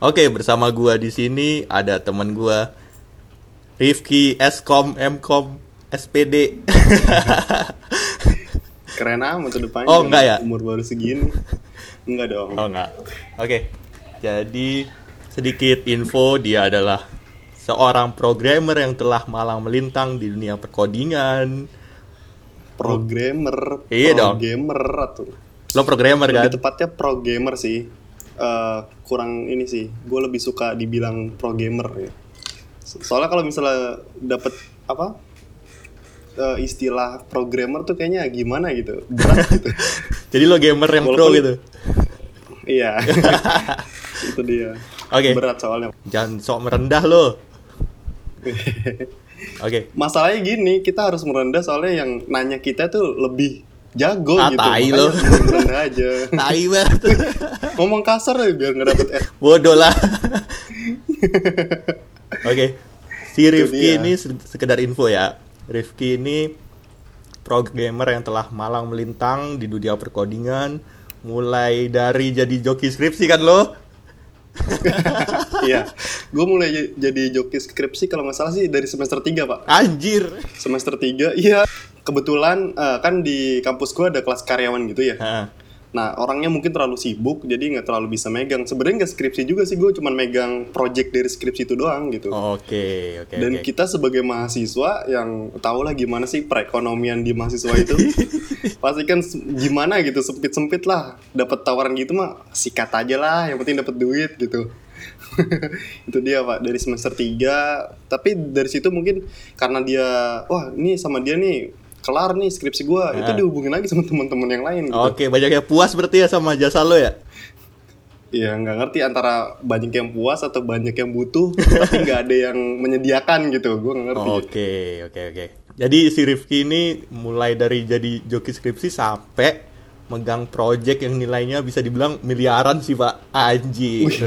Oke, bersama gua di sini ada teman gua Rifki, S.Kom, M.Kom, S.P.D. Keren amat tuh depannya. Oh, enggak ya? Umur baru segini. Enggak dong. Oh, enggak. Oke. Jadi sedikit info, dia adalah seorang programmer yang telah malang melintang di dunia perkodingan. Programmer. Iya dong. Gamer tuh. Lo programmer kan? Lebih tepatnya pro gamer sih. Kurang ini sih. Gue lebih suka dibilang pro gamer ya. Soalnya kalau misalnya dapet apa? Istilah programmer tuh kayaknya gimana gitu. Berat gitu. Jadi lo gamer yang walaupun pro gitu. Iya. Itu dia. Okay. Berat soalnya. Jangan sok merendah lo. Okay. Masalahnya gini, kita harus merendah soalnya yang nanya kita tuh lebih jago gitu. Tai lo. Merendah aja. Tai banget. Ngomong kasar deh, biar nggak dapet bodoh lah. Oke. Si Rifki ini sekedar info ya. Rifki ini programmer yang telah malang melintang di dunia perkodingan, mulai dari jadi joki skripsi kan lo? Iya, gue mulai jadi joki skripsi kalau nggak salah sih dari semester 3 pak. Anjir. Semester 3, iya. Kebetulan kan di kampus gue ada kelas karyawan gitu ya. Nah orangnya mungkin terlalu sibuk jadi nggak terlalu bisa megang. Sebenarnya nggak skripsi juga sih, gue cuma megang project dari skripsi itu doang gitu. Oke. Dan kita sebagai mahasiswa yang tahu lah gimana sih perekonomian di mahasiswa itu, pasti kan gimana gitu, sempit lah. Dapat tawaran gitu mah sikat aja lah, yang penting dapat duit gitu. Itu dia pak, dari semester 3. Tapi dari situ mungkin karena dia, wah ini sama dia nih kelar nih skripsi gue, itu dihubungin lagi sama teman-teman yang lain gitu. Oke, banyak yang puas berarti ya sama jasa lo ya? Iya, nggak ngerti antara banyak yang puas atau banyak yang butuh, tapi nggak ada yang menyediakan gitu, gue nggak ngerti. Oke. Jadi si Rifki ini mulai dari jadi joki skripsi sampai megang project yang nilainya bisa dibilang miliaran sih pak. Anjir.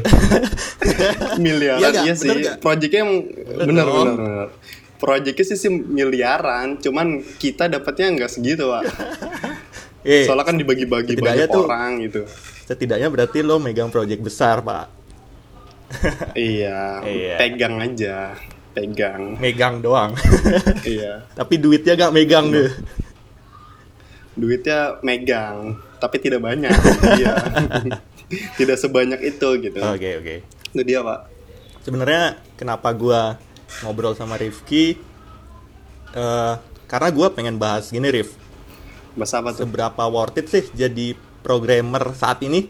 Miliaran iya sih, projectnya yang benar. Proyeknya sih miliaran, cuman kita dapatnya nggak segitu pak. Soalnya kan dibagi-bagi banyak orang gitu. Setidaknya berarti lo megang proyek besar pak. Iya. Pegang aja, megang doang. Iya. Tapi duitnya nggak megang deh. Duitnya megang, tapi tidak banyak. Iya. Tidak sebanyak itu gitu. Oke. Itu dia pak. Sebenarnya kenapa gue ngobrol sama Rifki karena gue pengen bahas gini Rif. Bahas apa tuh? Seberapa worth it sih jadi programmer saat ini?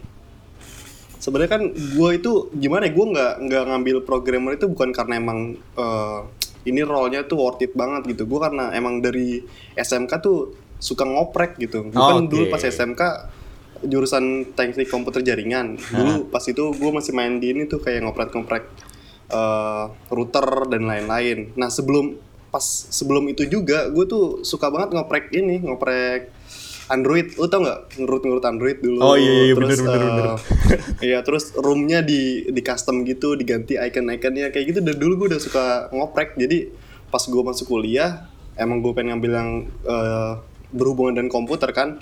Sebenarnya kan gue itu gimana ya, gue nggak ngambil programmer itu bukan karena emang ini role-nya tuh worth it banget gitu. Gue karena emang dari SMK tuh suka ngoprek gitu. Gue kan dulu pas SMK jurusan teknik komputer jaringan. Dulu pas itu gue masih main di ini tuh kayak ngoprek-ngoprek router dan lain-lain. Nah sebelum itu juga gue tuh suka banget ngoprek Android. Lo tau nggak ngurut Android dulu? Oh iya terus, bener. Iya terus roomnya di custom gitu, diganti icon-iconnya kayak gitu. Dan dulu gue udah suka ngoprek. Jadi pas gue masuk kuliah emang gue pengen ngambil yang berhubungan dengan komputer kan.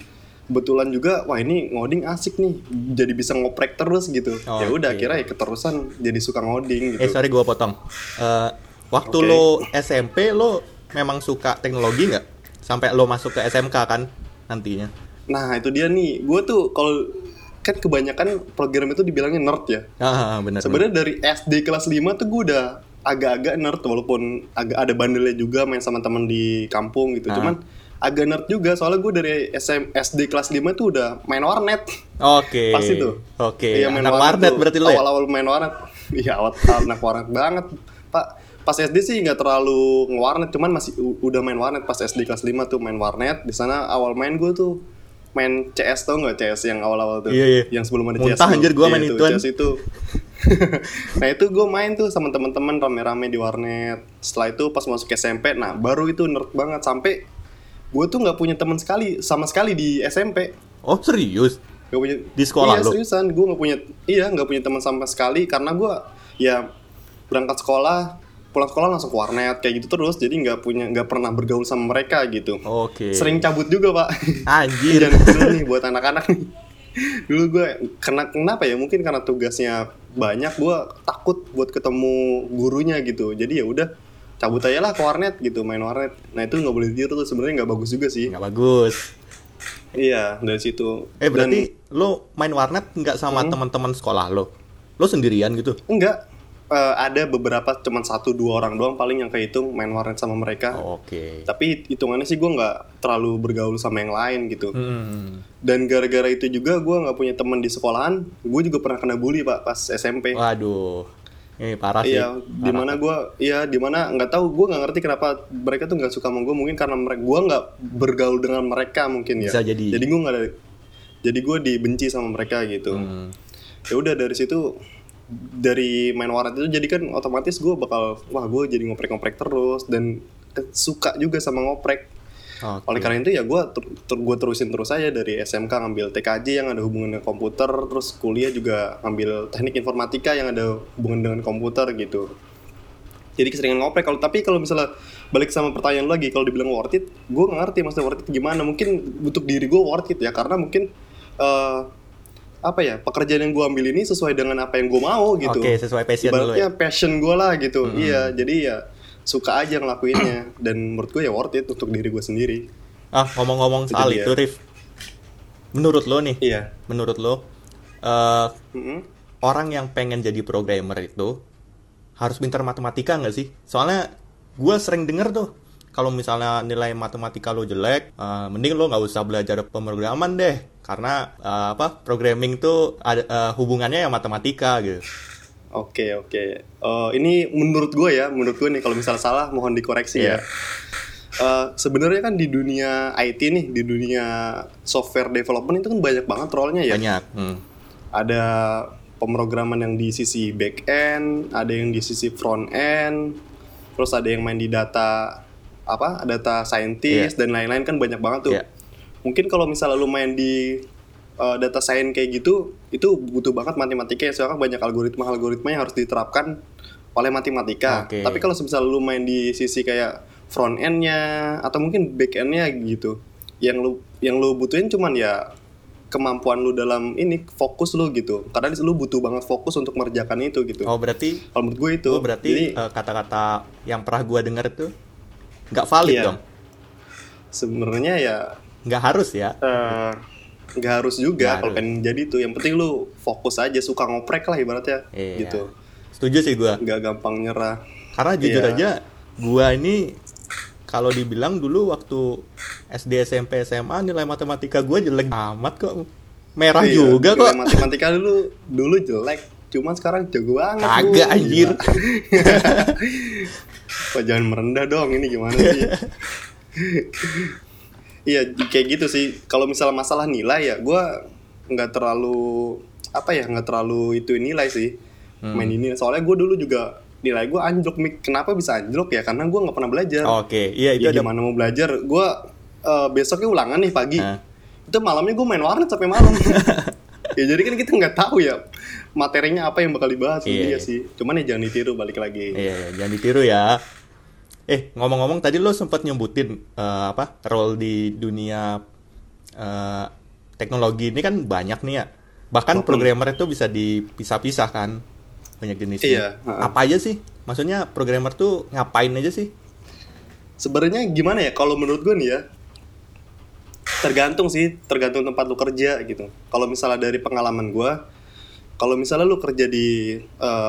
Kebetulan juga, wah ini ngoding asik nih, jadi bisa ngoprek terus gitu. Ya udah, akhirnya keterusan jadi suka ngoding gitu. Sorry gue potong. Waktu lo SMP lo memang suka teknologi nggak? Sampai lo masuk ke SMK kan nantinya? Nah itu dia nih, gue tuh kalau kan kebanyakan program itu dibilangnya nerd ya. Benar. Sebenarnya dari SD kelas 5 tuh gue udah agak-agak nerd, walaupun agak ada bandelnya juga main sama teman di kampung gitu. Cuman agak nerd juga, soalnya gue dari SD kelas 5 tuh udah main warnet. Oke. Pasti tuh. Oke. Iya, anak warnet berarti lo ya? Awal-awal main warnet. Iya, anak warnet banget pak. Pas SD sih nggak terlalu ngewarnet, cuman masih udah main warnet. Pas SD kelas 5 tuh main warnet. Di sana awal main gue tuh main CS, tau nggak CS yang awal-awal tuh? Iya. Yang sebelum ada CS. Muntah anjir gue main itu. CS itu. Nah itu gue main tuh sama teman-teman rame-rame di warnet. Setelah itu pas masuk SMP, nah baru itu nerd banget sampai gue tuh nggak punya teman sekali sama sekali di SMP. Oh serius? Gak punya di sekolah lo? Iya seriusan, gue nggak punya teman sama sekali karena gue ya berangkat sekolah pulang sekolah langsung ke warnet kayak gitu terus, jadi nggak pernah bergaul sama mereka gitu. Oke. Sering cabut juga pak. Anjir. Jangan dulu nih buat anak-anak nih. Dulu gue kenapa ya, mungkin karena tugasnya banyak, gue takut buat ketemu gurunya gitu. Jadi ya udah cabut aja lah ke warnet gitu, main warnet. Nah itu nggak boleh tidur tuh, sebenarnya nggak bagus juga sih. Nggak bagus. Iya, dari situ. Berarti lo main warnet nggak sama teman-teman sekolah lo? Lo sendirian gitu? Enggak. Ada beberapa, cuma 1-2 orang doang paling yang kehitung main warnet sama mereka. Oh, oke. Okay. Tapi hitungannya sih gue nggak terlalu bergaul sama yang lain gitu. Dan gara-gara itu juga gue nggak punya teman di sekolahan. Gue juga pernah kena bully pak pas SMP. Waduh. Ini parah sih. Iya, dimana gue, nggak tahu, gue nggak ngerti kenapa mereka tuh nggak suka sama gue. Mungkin karena mereka, gue nggak bergaul dengan mereka mungkin ya. Bisa jadi. Jadi gue nggak ada, jadi gue dibenci sama mereka gitu. Ya udah dari situ, dari main warnet itu jadi kan otomatis gue bakal, wah gue jadi ngoprek-ngoprek terus dan suka juga sama ngoprek. Okay. Oleh karena itu ya gue terusin terus aja dari SMK ngambil TKJ yang ada hubungan dengan komputer, terus kuliah juga ngambil teknik informatika yang ada hubungan dengan komputer gitu. Jadi keseringan ngoprek. Tapi kalau misalnya balik sama pertanyaan lagi, kalau dibilang worth it, gue nggak ngerti maksudnya worth it gimana. Mungkin untuk diri gue worth it ya, karena mungkin pekerjaan yang gue ambil ini sesuai dengan apa yang gue mau gitu. Oke, sesuai passion lo ya. Passion gue lah gitu. Iya, jadi ya suka aja ngelakuinnya, dan menurut gue ya worth it untuk diri gue sendiri. Ngomong-ngomong soal itu Rif, menurut lo nih, menurut lo orang yang pengen jadi programmer itu harus pintar matematika nggak sih? Soalnya gue sering denger tuh kalau misalnya nilai matematika lo jelek, mending lo nggak usah belajar pemrograman deh, karena programming tuh ada hubungannya ya matematika gitu. Oke. Ini menurut gue nih kalau misalnya salah mohon dikoreksi ya. Sebenarnya kan di dunia IT nih, di dunia software development itu kan banyak banget role-nya ya. Banyak. Ada pemrograman yang di sisi back end, ada yang di sisi front end, terus ada yang main di data scientist dan lain-lain, kan banyak banget tuh. Mungkin kalau misalnya lu main di data science kayak gitu, itu butuh banget matematika ya, soalnya banyak algoritma yang harus diterapkan oleh matematika. Tapi kalau misalnya lu main di sisi kayak front end-nya atau mungkin back end-nya gitu, yang lu butuhin cuman ya kemampuan lu dalam ini, fokus lu gitu, karena lu butuh banget fokus untuk mengerjakan itu gitu. Berarti kalau menurut gue itu berarti jadi, kata-kata yang pernah gue dengar itu nggak valid dong sebenarnya ya, nggak harus ya. Nggak harus juga kalau pengen jadi tuh, yang penting lu fokus aja, suka ngoprek lah ibaratnya. Gitu. Setuju sih gue. Nggak gampang nyerah. Karena jujur aja, gue ini kalau dibilang dulu waktu SD, SMP, SMA nilai matematika gue jelek amat kok. Merah juga kok. Nilai matematika dulu jelek, cuman sekarang jago banget. Kagak anjir. Kok jangan merendah dong, ini gimana sih? Iya kayak gitu sih. Kalau misalnya masalah nilai ya, gue nggak terlalu itu nilai sih. Main ini. Soalnya gue dulu juga nilai gue anjlok. Kenapa bisa anjlok ya? Karena gue nggak pernah belajar. Iya itu ya, ada. Gimana mau belajar? Gue besoknya ulangan nih pagi. Itu malamnya gue main warnet sampai malam. Ya jadi kan kita nggak tahu ya materinya apa yang bakal dibahas. Iya sih. Cuman ya jangan ditiru, balik lagi. Iya jangan ditiru ya. Ngomong-ngomong tadi lo sempat nyebutin role di dunia teknologi ini kan banyak nih ya. Bahkan programmer itu bisa dipisah-pisah kan, banyak jenisnya. Apa aja sih? Maksudnya programmer tuh ngapain aja sih? Sebenarnya gimana ya? Kalau menurut gue nih ya, tergantung tempat lo kerja gitu. Kalau misalnya dari pengalaman gue, kalau misalnya lu kerja di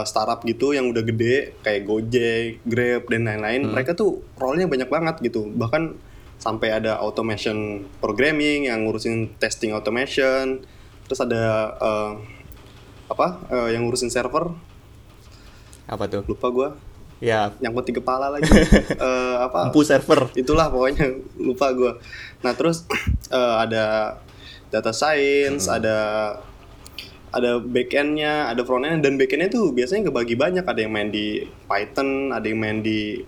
startup gitu yang udah gede kayak Gojek, Grab dan lain-lain, mereka tuh role-nya banyak banget gitu. Bahkan sampai ada automation programming yang ngurusin testing automation, terus ada yang ngurusin server. Apa tuh? Lupa gua. Ya, nyangkut di kepala lagi. Empu server. Itulah pokoknya, lupa gua. Nah, terus ada data science, ada back-end-nya, ada front-end, dan back-end-nya tuh biasanya kebagi banyak. Ada yang main di Python, ada yang main di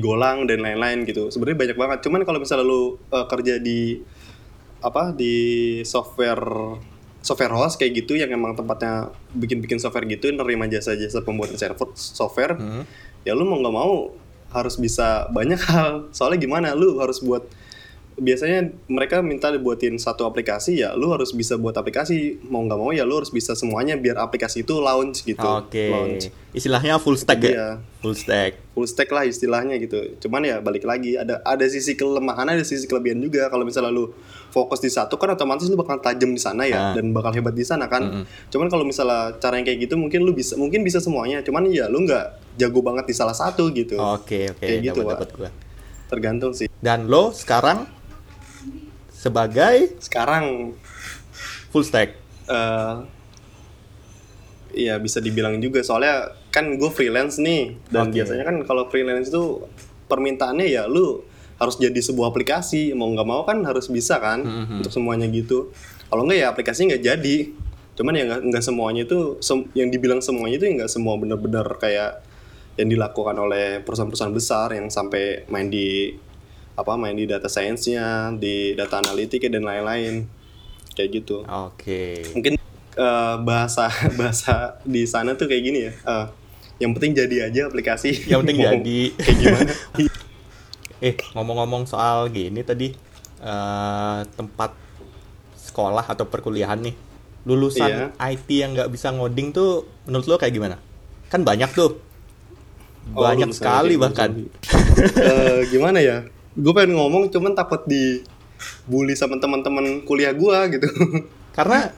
Golang dan lain-lain gitu. Sebenarnya banyak banget. Cuman kalau misalnya lu kerja di software house kayak gitu yang emang tempatnya bikin software gitu, nerima jasa-jasa pembuatan software, ya lu mau nggak mau harus bisa banyak hal. Soalnya gimana? Lu harus buat biasanya mereka minta dibuatin satu aplikasi, ya lu harus bisa buat aplikasi, mau nggak mau ya lu harus bisa semuanya biar aplikasi itu launch gitu. Oke. Launch. Istilahnya full stack ya. Full stack. Full stack lah istilahnya gitu. Cuman ya balik lagi ada sisi kelemahan, ada sisi kelebihan juga. Kalau misalnya lu fokus di satu kan otomatis lu bakal tajam di sana ya dan bakal hebat di sana kan. Cuman kalau misalnya cara yang kayak gitu mungkin lu bisa semuanya. Cuman ya lu nggak jago banget di salah satu gitu. Oke. Kayak gitu gua. Tergantung sih. Dan lo sekarang sekarang full stack. Iya bisa dibilang juga, soalnya kan gue freelance nih, dan biasanya kan kalau freelance itu permintaannya ya lu harus jadi sebuah aplikasi, mau nggak mau kan harus bisa kan untuk semuanya gitu. Kalau nggak ya aplikasinya nggak jadi. Cuman ya nggak semuanya itu yang dibilang semuanya itu nggak semua benar-benar kayak yang dilakukan oleh perusahaan-perusahaan besar yang sampai main di data science-nya, di data analitiknya dan lain-lain kayak gitu. Mungkin bahasa di sana tuh kayak gini ya. Yang penting jadi aja aplikasi. Yang penting jadi. Kayak gimana? Ngomong-ngomong soal gini tadi tempat sekolah atau perkuliahan nih, lulusan IT yang nggak bisa ngoding tuh menurut lo kayak gimana? Kan banyak tuh, banyak sekali bahkan. Gimana ya? Gue pengen ngomong cuman takut dibully sama teman-teman kuliah gue gitu. Karena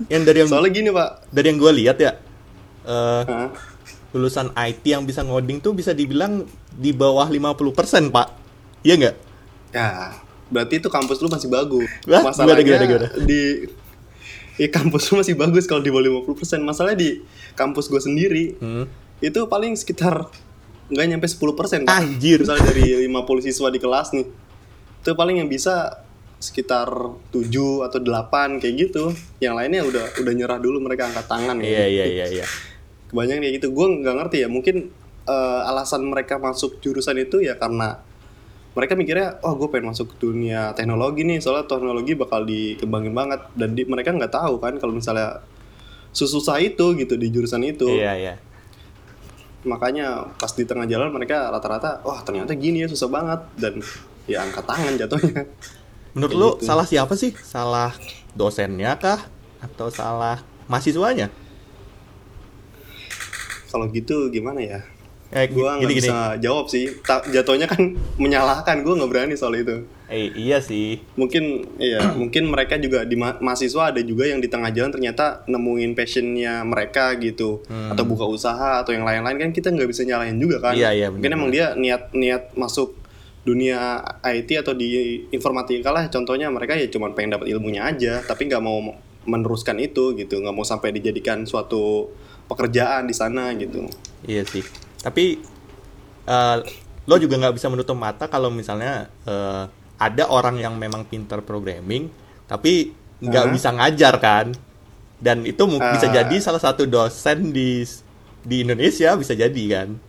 soalnya gini Pak, dari yang gue lihat ya, lulusan IT yang bisa ngoding tuh bisa dibilang di bawah 50% Pak. Iya nggak? Ya, berarti itu kampus lu masih bagus. Masalahnya gimana? Kampus lu masih bagus kalau di bawah 50%. Masalahnya di kampus gue sendiri itu paling sekitar nggak nyampe 10%. Anjir. Misalnya dari 50 siswa di kelas nih, itu paling yang bisa sekitar 7 atau 8 kayak gitu. Yang lainnya udah nyerah dulu, mereka angkat tangan. Iya. Kebanyakan kayak gitu. Gue nggak ngerti ya, mungkin alasan mereka masuk jurusan itu ya karena mereka mikirnya, gue pengen masuk dunia teknologi nih, soalnya teknologi bakal dikembangin banget. Dan mereka nggak tahu kan kalau misalnya susah itu gitu di jurusan itu. Iya. Makanya pas di tengah jalan mereka rata-rata, ternyata gini ya susah banget, dan ya angkat tangan jatuhnya. Menurut lu gitu, salah siapa sih? Salah dosennya kah? Atau salah mahasiswanya? Kalau gitu gimana ya? Gue nggak bisa jawab sih. Jatuhnya kan menyalahkan, gue nggak berani soal itu. Iya sih. Mungkin mereka juga di mahasiswa ada juga yang di tengah jalan ternyata nemuin passionnya mereka gitu, atau buka usaha atau yang lain-lain kan kita nggak bisa nyalahin juga kan. Iya, bener. Mungkin emang dia niat masuk dunia IT atau di informatika lah contohnya, mereka ya cuma pengen dapat ilmunya aja, tapi nggak mau meneruskan itu gitu, nggak mau sampai dijadikan suatu pekerjaan di sana gitu. Iya sih. Tapi lo juga nggak bisa menutup mata kalau misalnya ada orang yang memang pintar programming tapi nggak bisa ngajar kan, dan itu bisa jadi salah satu dosen di Indonesia, bisa jadi kan?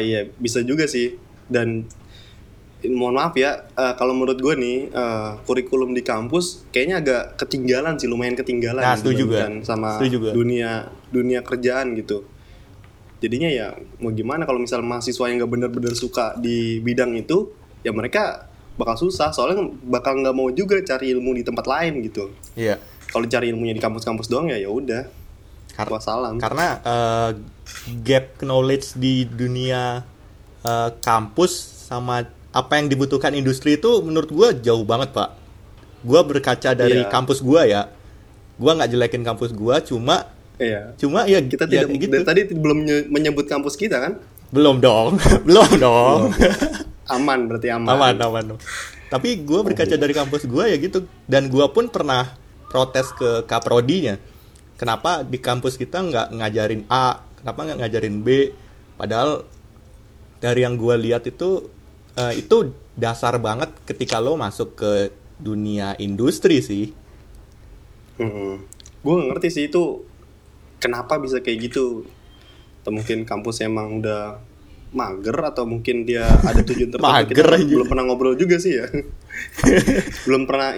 Iya bisa juga sih. Dan mohon maaf ya, kalau menurut gue nih kurikulum di kampus kayaknya agak ketinggalan sih, lumayan ketinggalan. Nah, setuju kan sama dunia kerjaan gitu. Jadinya ya mau gimana kalau misal mahasiswa yang nggak benar-benar suka di bidang itu, ya mereka bakal susah, soalnya bakal nggak mau juga cari ilmu di tempat lain gitu. Iya. Kalau cari ilmunya di kampus-kampus doang ya udah. Wassalam. Karena gap knowledge di dunia kampus sama apa yang dibutuhkan industri itu menurut gue jauh banget Pak. Gue berkaca dari kampus gue ya. Gue nggak jelekin kampus gue, cuma ya kita tidak gitu. Dari tadi belum menyebut kampus kita kan? Belum dong. Aman, berarti aman. Tapi gue berkaca dari kampus gue ya gitu, dan gue pun pernah protes ke kaprodinya. Kenapa di kampus kita nggak ngajarin A, kenapa nggak ngajarin B? Padahal dari yang gue lihat itu dasar banget ketika lo masuk ke dunia industri sih. Gue nggak ngerti sih itu. Kenapa bisa kayak gitu? Atau mungkin kampus emang udah mager, atau mungkin dia ada tujuan tertentu. Kita belum pernah ngobrol juga sih ya. Belum pernah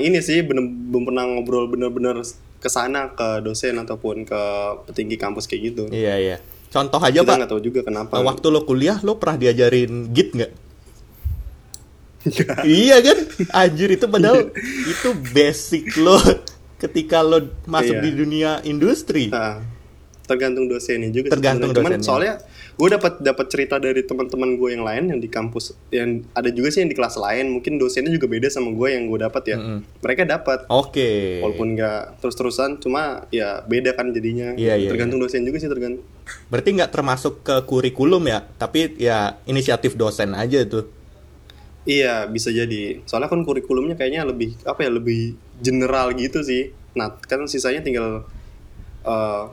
ngobrol bener-bener kesana ke dosen ataupun ke petinggi kampus kayak gitu. Iya. Contoh aja Pak. Kita nggak tahu juga kenapa. Waktu lo kuliah, lo pernah diajarin Git nggak? Iya kan? Anjir, itu padahal itu basic lo ketika lo masuk di dunia industri. Nah, tergantung dosennya juga. Tergantung dosennya. Cuman soalnya gue dapat cerita dari teman-teman gue yang lain yang di kampus, yang ada juga sih yang di kelas lain, mungkin dosennya juga beda sama gue yang gue dapat ya. Mereka dapat. Oke. Walaupun nggak terus-terusan, cuma ya beda kan jadinya. Tergantung dosen juga sih, tergantung. Berarti nggak termasuk ke kurikulum ya, tapi ya inisiatif dosen aja tuh. Iya, bisa jadi. Soalnya kan kurikulumnya kayaknya lebih apa ya, lebih general gitu sih. Nah, kan sisanya tinggal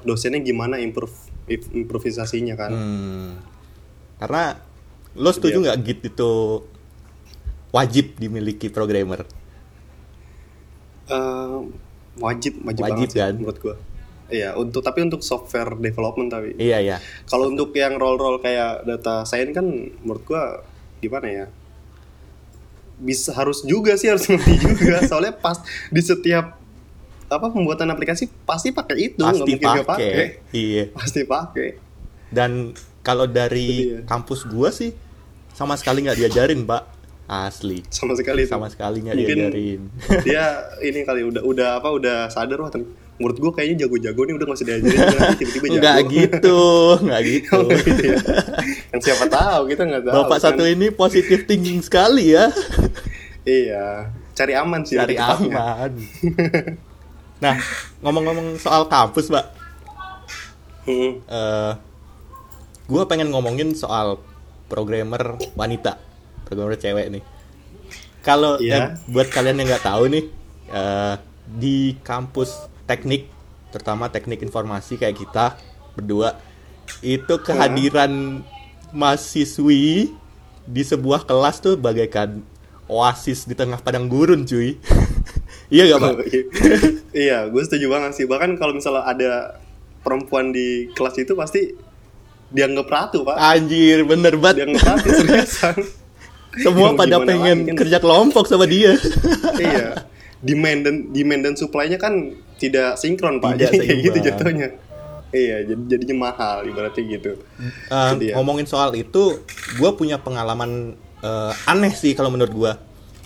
dosennya gimana improvisasinya kan. Karena lo setuju nggak Git itu wajib dimiliki programmer? Wajib banget kan? Sih, menurut gue. Iya, untuk software development tapi. Iya. Kalau untuk yang role kayak data science kan menurut gue gimana ya? Bisa harus ngerti juga. Soalnya pas di setiap pembuatan aplikasi pasti pakai itu, nggak mungkin nggak pakai. Iya. Pasti pakai. Dan kalau dari kampus gua sih sama sekali nggak diajarin, Pak. Asli. Sama sekali nggak diajarin. Dia ini kali udah sadar, wah menurut gua kayaknya jago-jago nih, udah nggak usah diajarin, tiba-tiba jago. Nggak gitu. Gitu ya. Yang siapa tahu, kita nggak tahu. Bapak satu ini positive thinking sekali ya. Iya. Cari aman. Nah, ngomong-ngomong soal kampus, Mbak, gue pengen ngomongin soal programmer wanita, programmer cewek nih. Kalau buat kalian yang nggak tahu nih, di kampus teknik, terutama teknik informasi kayak kita berdua, itu kehadiran mahasiswi di sebuah kelas tuh bagaikan oasis di tengah padang gurun, cuy. Iya gak, Pak? Iya, gue setuju banget sih. Bahkan kalau misalnya ada perempuan di kelas itu pasti dianggap ratu, Pak. Anjir, bener banget. Dianggap ratu, seriusan. Semua pada pengen kerja kelompok sama dia. Iya. Demand dan supply-nya kan tidak sinkron, Pak. Jadi kayak gitu jatuhnya. Iya, jadinya mahal, ibaratnya gitu. Ngomongin soal itu, gue punya pengalaman aneh sih kalau menurut gue.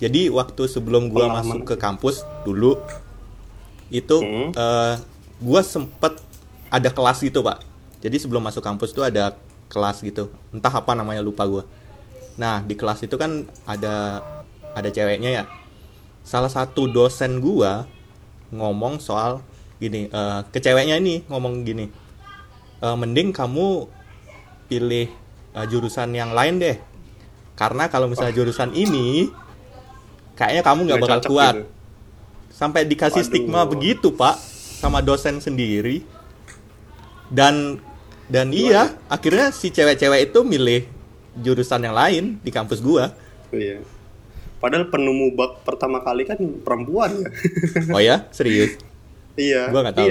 Jadi waktu sebelum gue masuk ke kampus dulu itu gue sempet ada kelas gitu, Pak. Jadi sebelum masuk kampus tuh ada kelas gitu, entah apa namanya, lupa gue. Nah, di kelas itu kan ada ceweknya ya. Salah satu dosen gue ngomong soal gini, ke ceweknya ini ngomong gini, mending kamu pilih jurusan yang lain deh, karena kalau misalnya jurusan ini kayaknya kamu nggak bakal kuat gitu. Sampai dikasih stigma begitu, Pak, sama dosen sendiri. Dan iya, akhirnya si cewek-cewek itu milih jurusan yang lain di kampus gua. Iya. Padahal penemu bak pertama kali kan perempuan ya. Oh ya, serius? Iya. Gua nggak tahu.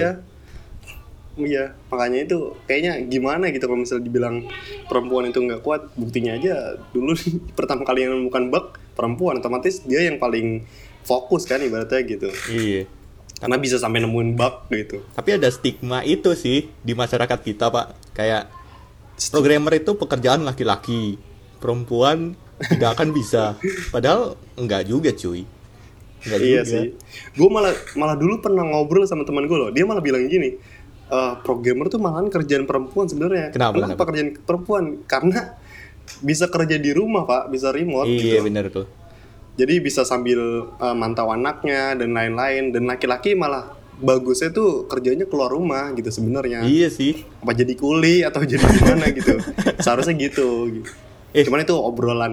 Iya, makanya itu kayaknya gimana gitu kalau misalnya dibilang perempuan itu nggak kuat. Buktinya aja dulu pertama kali yang menemukan bug perempuan, otomatis dia yang paling fokus kan ibaratnya gitu. Iya. Karena bisa sampai nemuin bug gitu. Tapi ada stigma itu sih di masyarakat kita, Pak. Kayak programmer itu pekerjaan laki-laki, perempuan tidak akan bisa. Padahal enggak juga, cuy. Iya sih. Gue malah dulu pernah ngobrol sama teman gue loh. Dia malah bilang gini, programmer tuh malahan kerjaan perempuan sebenarnya. Kenapa pekerjaan perempuan? Karena bisa kerja di rumah, Pak, bisa remote. Iya, gitu. Benar tuh. Jadi bisa sambil mantau anaknya dan lain-lain. Dan laki-laki malah bagusnya tuh kerjanya keluar rumah gitu sebenarnya. Iya sih. Apa jadi kuli atau jadi gimana gitu. Seharusnya gitu. Cuman itu obrolan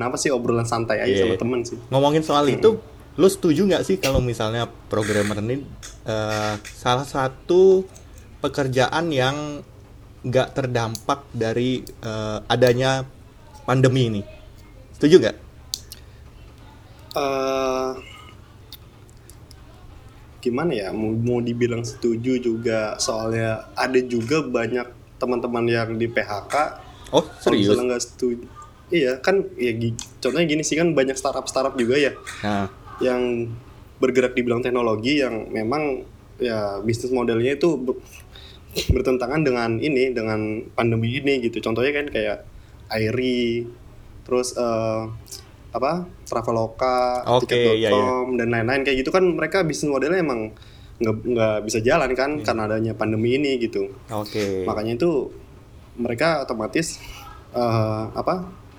santai aja sama temen sih. Ngomongin soal itu, lo setuju nggak sih kalau misalnya programmer ini salah satu pekerjaan yang nggak terdampak dari adanya pandemi ini? Setuju nggak? Gimana ya? Mau dibilang setuju juga, soalnya ada juga banyak teman-teman yang di PHK. Oh, serius? Soalnya nggak setuju. Iya kan? Ya, contohnya gini sih, kan banyak startup juga ya, yang bergerak di bidang teknologi yang memang ya bisnis modelnya itu bertentangan dengan pandemi ini gitu. Contohnya kan kayak Airy, terus apa Traveloka, Tiket.com dan lain-lain kayak gitu kan, mereka bisnis modelnya emang nggak bisa jalan kan karena adanya pandemi ini gitu. Makanya itu mereka otomatis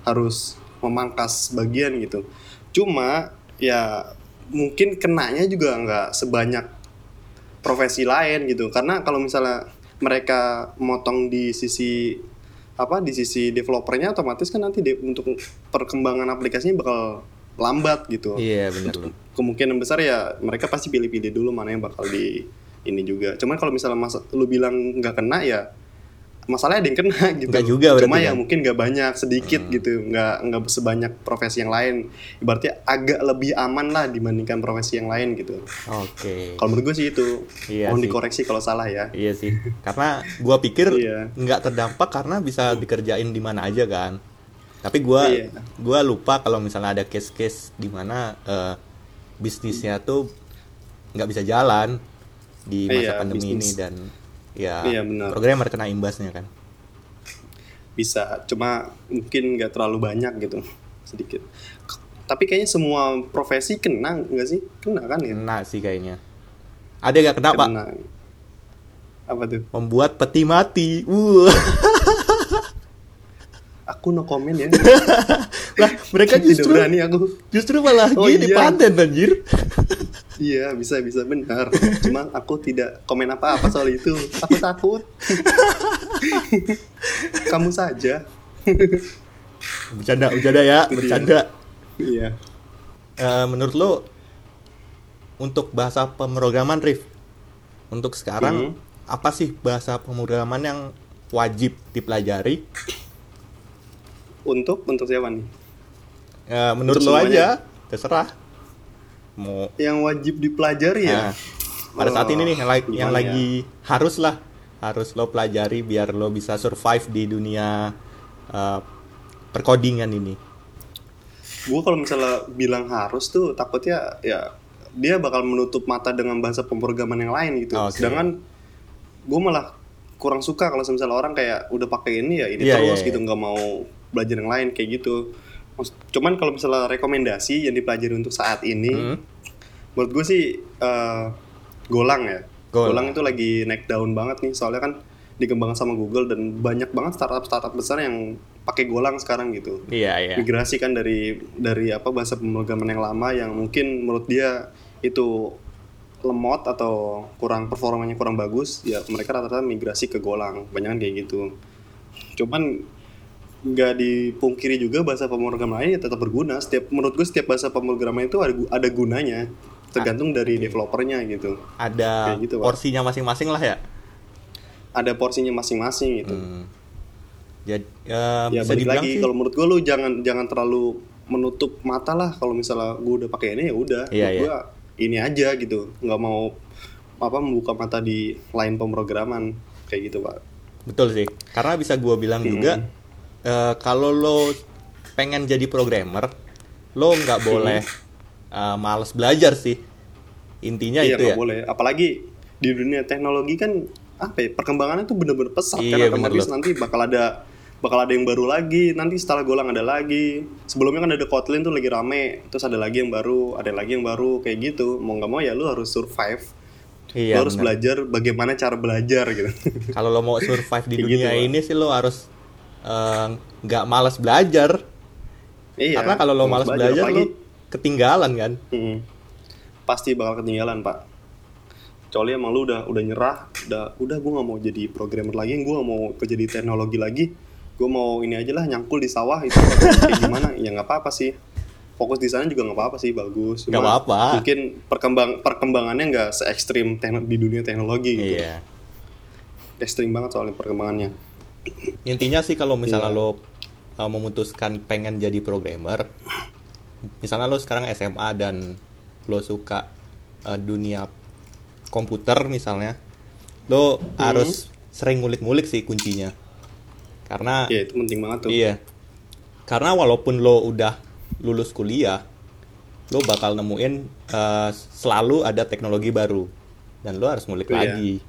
harus memangkas bagian gitu. Cuma ya mungkin kenanya juga nggak sebanyak profesi lain gitu, karena kalau misalnya mereka motong di sisi developernya, otomatis kan nanti untuk perkembangan aplikasinya bakal lambat gitu. Iya, benar. Kemungkinan besar ya mereka pasti pilih-pilih dulu mana yang bakal di ini juga. Cuman kalau misalnya lu bilang nggak kena, ya masalahnya ada yang kena gitu. Nggak juga, cuma ya mungkin nggak banyak, sedikit gitu, nggak sebanyak profesi yang lain. Berarti agak lebih aman lah dibandingkan profesi yang lain gitu. Oke. Kalau menurut gue sih itu, mohon dikoreksi kalau salah ya. Iya sih, karena gue pikir nggak terdampak karena bisa dikerjain di mana aja kan. Tapi gue lupa kalau misalnya ada case-case di mana bisnisnya tuh nggak bisa jalan di masa pandemi ini dan programmer kena imbasnya kan. Bisa, cuma mungkin nggak terlalu banyak gitu, sedikit. Tapi kayaknya semua profesi kena nggak sih? Kena kan ya? Kena sih kayaknya. Ada nggak kena, Pak? Apa tuh? Membuat peti mati. Aku no comment ya. Lah mereka justru berani aku. Justru malah gini paten banjir. Iya, bisa benar. Cuma aku tidak komen apa-apa soal itu. Aku takut. Kamu saja. Bercanda ya, bercanda. Iya. Menurut lo untuk bahasa pemrograman, Rif, untuk sekarang apa sih bahasa pemrograman yang wajib dipelajari? Untuk siapa nih? Menurut lo aja, terserah. Mau yang wajib dipelajari ya pada saat ini nih yang lagi harus lo pelajari biar lo bisa survive di dunia perkodingan ini. Gue kalau misalnya bilang harus tuh takutnya ya dia bakal menutup mata dengan bahasa pemrograman yang lain gitu. Sedangkan gue malah kurang suka kalau misalnya orang kayak udah pakai ini ya ini gitu, nggak mau belajar yang lain kayak gitu. Cuman kalau misalnya rekomendasi yang dipelajari untuk saat ini, menurut gue sih Golang ya. Golang itu lagi naik daun banget nih, soalnya kan dikembangkan sama Google dan banyak banget startup besar yang pakai Golang sekarang gitu. Migrasi kan dari bahasa pemrograman yang lama yang mungkin menurut dia itu lemot atau performanya kurang bagus, ya mereka rata-rata migrasi ke Golang, banyak kayak gitu. Cuman nggak dipungkiri juga bahasa pemrograman lain ya tetap berguna. Menurut gue setiap bahasa pemrograman itu ada gunanya, tergantung dari developernya gitu. Ada gitu, porsinya masing-masing lah ya. Ada porsinya masing-masing gitu. Jadi ya bisa dibilang lagi, kalau menurut gue lu jangan terlalu menutup mata lah. Kalau misalnya gue udah pakai ini ya udah, gue ini aja gitu. Nggak mau membuka mata di lain pemrograman kayak gitu, Pak. Betul sih. Karena bisa gue bilang juga. Kalau lo pengen jadi programmer, lo nggak boleh malas belajar sih. Intinya itu ya. Iya, nggak boleh. Apalagi di dunia teknologi kan perkembangannya tuh bener-bener pesat kan. Otomatis nanti bakal ada yang baru lagi. Nanti setelah Golang ada lagi. Sebelumnya kan ada Kotlin tuh lagi rame. Terus ada lagi yang baru, kayak gitu. Mau nggak mau ya lo harus survive. Iya, lo harus belajar bagaimana cara belajar gitu. Kalau lo mau survive di dunia gitu, ini sih lo harus nggak malas belajar, karena kalau lo malas belajar lo ketinggalan kan. Pasti bakal ketinggalan, Pak. Kecuali emang lo udah nyerah, udah gue nggak mau jadi programmer lagi, gue nggak mau kerja di teknologi lagi, gue mau ini aja lah nyangkul di sawah itu kayak gimana? Ya nggak apa-apa sih, fokus di sana juga nggak apa-apa sih, bagus. Nggak apa-apa. Mungkin perkembangannya nggak se ekstrim di dunia teknologi gitu. Iya. Ekstrim banget soalnya perkembangannya. Intinya sih kalau misalnya lo memutuskan pengen jadi programmer, misalnya lo sekarang SMA dan lo suka dunia komputer misalnya, lo harus sering ngulik-ngulik sih kuncinya. Karena itu penting banget tuh. Iya. Karena walaupun lo udah lulus kuliah, lo bakal nemuin selalu ada teknologi baru dan lo harus ngulik lagi.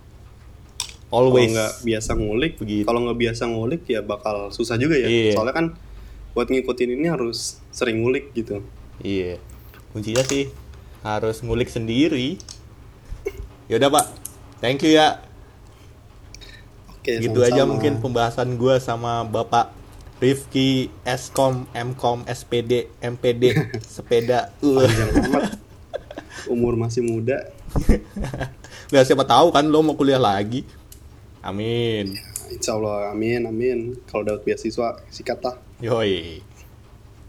Kalau nggak biasa ngulik ya bakal susah juga ya. Soalnya kan buat ngikutin ini harus sering ngulik gitu. Iya, kuncinya sih harus ngulik sendiri. Yaudah Pak, thank you ya. Oke, gitu sama-sama. Aja mungkin pembahasan gue sama Bapak Rifki, S.Kom, M.Kom, S.P.D, M.P.D, sepeda. Panjang amat, umur masih muda. Nah, siapa tahu kan lo mau kuliah lagi. Amin. Insya Allah, amin, amin. Kalau dapat beasiswa, sikat lah. Yoi.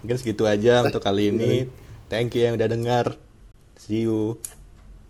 Mungkin segitu aja untuk kali ini. Thank you yang udah dengar. See you.